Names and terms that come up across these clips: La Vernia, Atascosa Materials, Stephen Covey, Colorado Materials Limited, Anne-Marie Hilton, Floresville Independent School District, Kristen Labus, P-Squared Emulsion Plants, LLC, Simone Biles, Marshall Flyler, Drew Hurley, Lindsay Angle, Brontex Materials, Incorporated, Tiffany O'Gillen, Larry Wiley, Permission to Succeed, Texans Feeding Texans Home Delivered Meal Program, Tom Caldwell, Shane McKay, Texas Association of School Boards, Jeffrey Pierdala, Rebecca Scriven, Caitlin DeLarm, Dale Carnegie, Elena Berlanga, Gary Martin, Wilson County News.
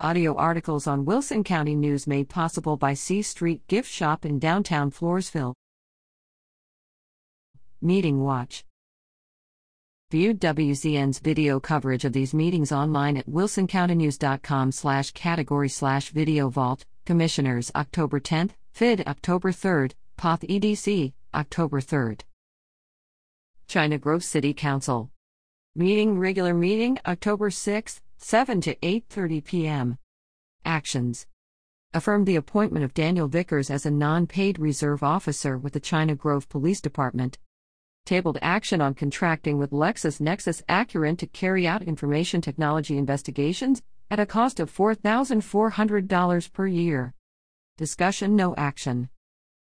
Audio articles on Wilson County News made possible by C Street Gift Shop in downtown Floresville. Meeting Watch. View WZN's video coverage of these meetings online at wilsoncountynews.com/category/video vault, Commissioners October 10th, FID October 3rd, POTH EDC October 3rd. China Grove City Council. Meeting Regular Meeting October 6th. 7 to 8:30 p.m. Actions. Affirm the appointment of Daniel Vickers as a non-paid reserve officer with the China Grove Police Department. Tabled action on contracting with LexisNexis Accurint to carry out information technology investigations at a cost of $4,400 per year. Discussion, no action.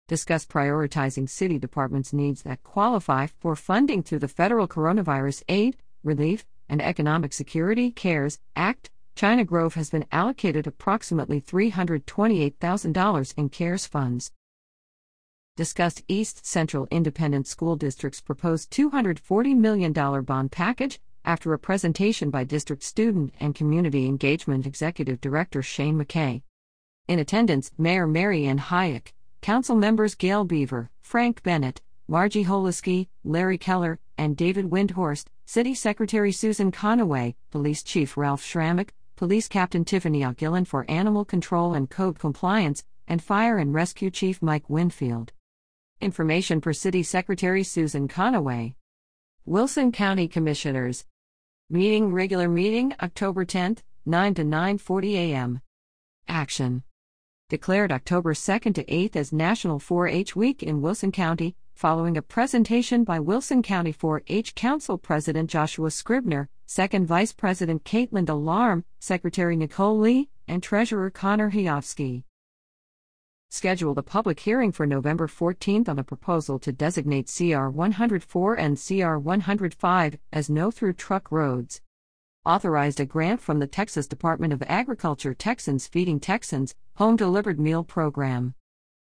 Discuss prioritizing city departments' needs that qualify for funding through the federal coronavirus aid, relief, and Economic Security CARES Act. China Grove has been allocated approximately $328,000 in CARES funds. Discussed East Central Independent School District's proposed $240 million bond package after a presentation by District Student and Community Engagement Executive Director Shane McKay. In attendance, Mayor Mary Ann Hayek, Council members Gail Beaver, Frank Bennett, Margie Holisky, Larry Keller, and David Windhorst, City Secretary Susan Conaway, Police Chief Ralph Schrammick, Police Captain Tiffany O'Gillen for Animal Control and Code Compliance, and Fire and Rescue Chief Mike Winfield. Information per City Secretary Susan Conaway. Wilson County Commissioners. Meeting Regular Meeting October 10th, 9 to 9:40 a.m. Action. Declared October 2nd to 8th as National 4-H Week in Wilson County, following a presentation by Wilson County 4-H Council President Joshua Scribner, 2nd Vice President Caitlin DeLarm, Secretary Nicole Lee, and Treasurer Connor Hyofsky. Scheduled a public hearing for November 14th on a proposal to designate CR 104 and CR 105 as no-through truck roads. Authorized a grant from the Texas Department of Agriculture Texans Feeding Texans Home Delivered Meal Program.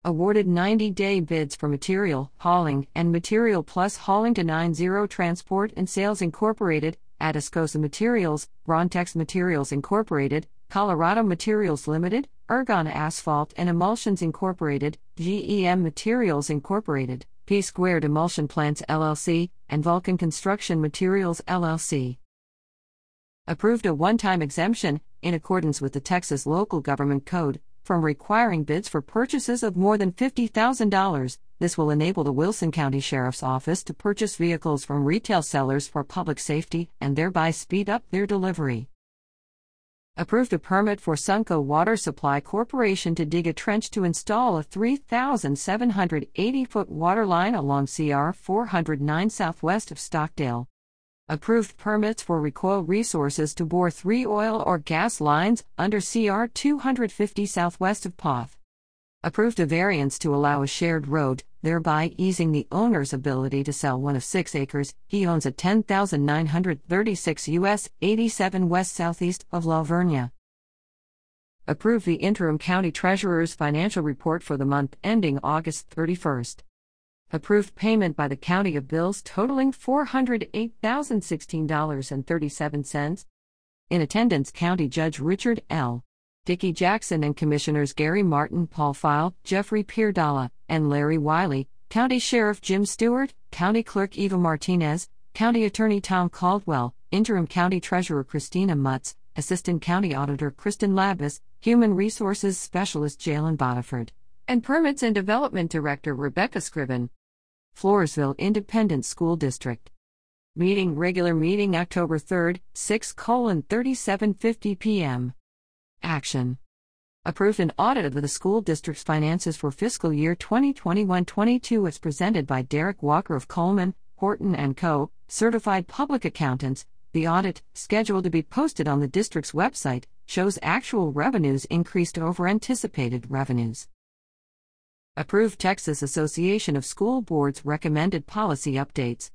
Awarded 90-day bids for material, hauling, and material plus hauling to 9-0 Transport and Sales Incorporated, Atascosa Materials, Brontex Materials Incorporated, Colorado Materials Limited, Ergon Asphalt and Emulsions Incorporated, GEM Materials Incorporated, P-Squared Emulsion Plants LLC, and Vulcan Construction Materials LLC. Approved a one-time exemption, in accordance with the Texas Local Government Code, from requiring bids for purchases of more than $50,000, this will enable the Wilson County Sheriff's Office to purchase vehicles from retail sellers for public safety and thereby speed up their delivery. Approved a permit for Sunco Water Supply Corporation to dig a trench to install a 3,780-foot water line along CR 409 southwest of Stockdale. Approved permits for Recoil Resources to bore 3 oil or gas lines under CR 250 southwest of Poth. Approved a variance to allow a shared road, thereby easing the owner's ability to sell one of 6 acres he owns at 10,936 U.S. 87 west southeast of La Vernia. Approved the interim county treasurer's financial report for the month ending August 31st. Approved payment by the county of bills totaling $408,016.37. In attendance, County Judge Richard L. Dickey Jackson and Commissioners Gary Martin, Paul File, Jeffrey Pierdala, and Larry Wiley, County Sheriff Jim Stewart, County Clerk Eva Martinez, County Attorney Tom Caldwell, Interim County Treasurer Christina Mutz, Assistant County Auditor Kristen Labus, Human Resources Specialist Jalen Botiford, and Permits and Development Director Rebecca Scriven. Floresville Independent School District. Meeting Regular Meeting October 3rd, 6:37:50 p.m. Action. Approved an audit of the school district's finances for fiscal year 2021-22 as presented by Derek Walker of Coleman, Horton & Co., Certified Public Accountants. The audit, scheduled to be posted on the district's website, shows actual revenues increased over anticipated revenues. Approved Texas Association of School Boards recommended policy updates.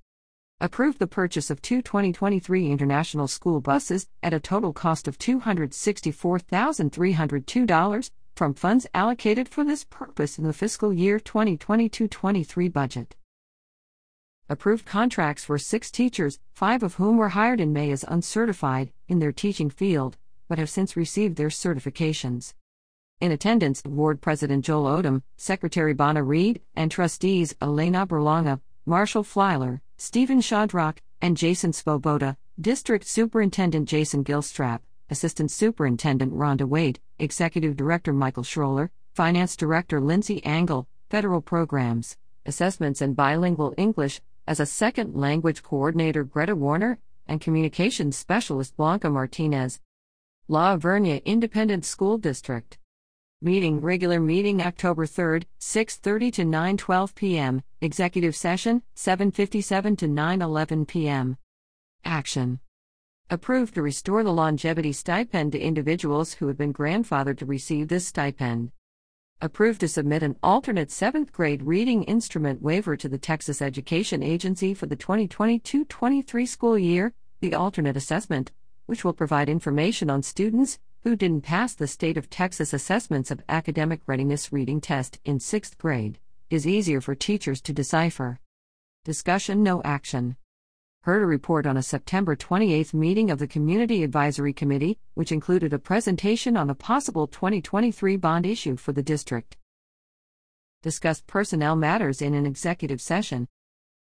Approved the purchase of 2 2023 international school buses at a total cost of $264,302 from funds allocated for this purpose in the fiscal year 2022-23 budget. Approved contracts for 6 teachers, 5 of whom were hired in May as uncertified in their teaching field, but have since received their certifications. In attendance, Board President Joel Odom, Secretary Bonna Reed, and Trustees Elena Berlanga, Marshall Flyler, Stephen Shadrach, and Jason Svoboda, District Superintendent Jason Gilstrap, Assistant Superintendent Rhonda Wade, Executive Director Michael Schroller, Finance Director Lindsay Angle, Federal Programs, Assessments and Bilingual English as a Second Language Coordinator Greta Warner, and Communications Specialist Blanca Martinez. La Vernia Independent School District. Meeting Regular Meeting October 3rd, 6:30 to 9:12 p.m., Executive Session, 7:57 to 9:11 p.m. Action. Approved to restore the longevity stipend to individuals who have been grandfathered to receive this stipend. Approved to submit an alternate 7th grade reading instrument waiver to the Texas Education Agency for the 2022-23 school year, the alternate assessment, which will provide information on students who didn't pass the State of Texas Assessments of Academic Readiness Reading Test in 6th grade, is easier for teachers to decipher. Discussion, no action. Heard a report on a September 28 meeting of the Community Advisory Committee, which included a presentation on a possible 2023 bond issue for the district. Discussed personnel matters in an executive session.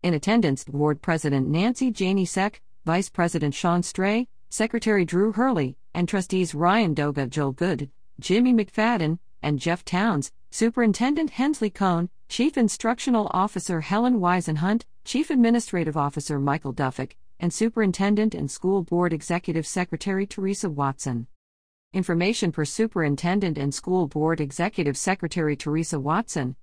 In attendance, Board President Nancy Janey Seck, Vice President Sean Stray, Secretary Drew Hurley, and Trustees Ryan Doga, Joel Good, Jimmy McFadden, and Jeff Towns, Superintendent Hensley Cohn, Chief Instructional Officer Helen Weisenhunt, Chief Administrative Officer Michael Duffick, and Superintendent and School Board Executive Secretary Teresa Watson. Information per Superintendent and School Board Executive Secretary Teresa Watson,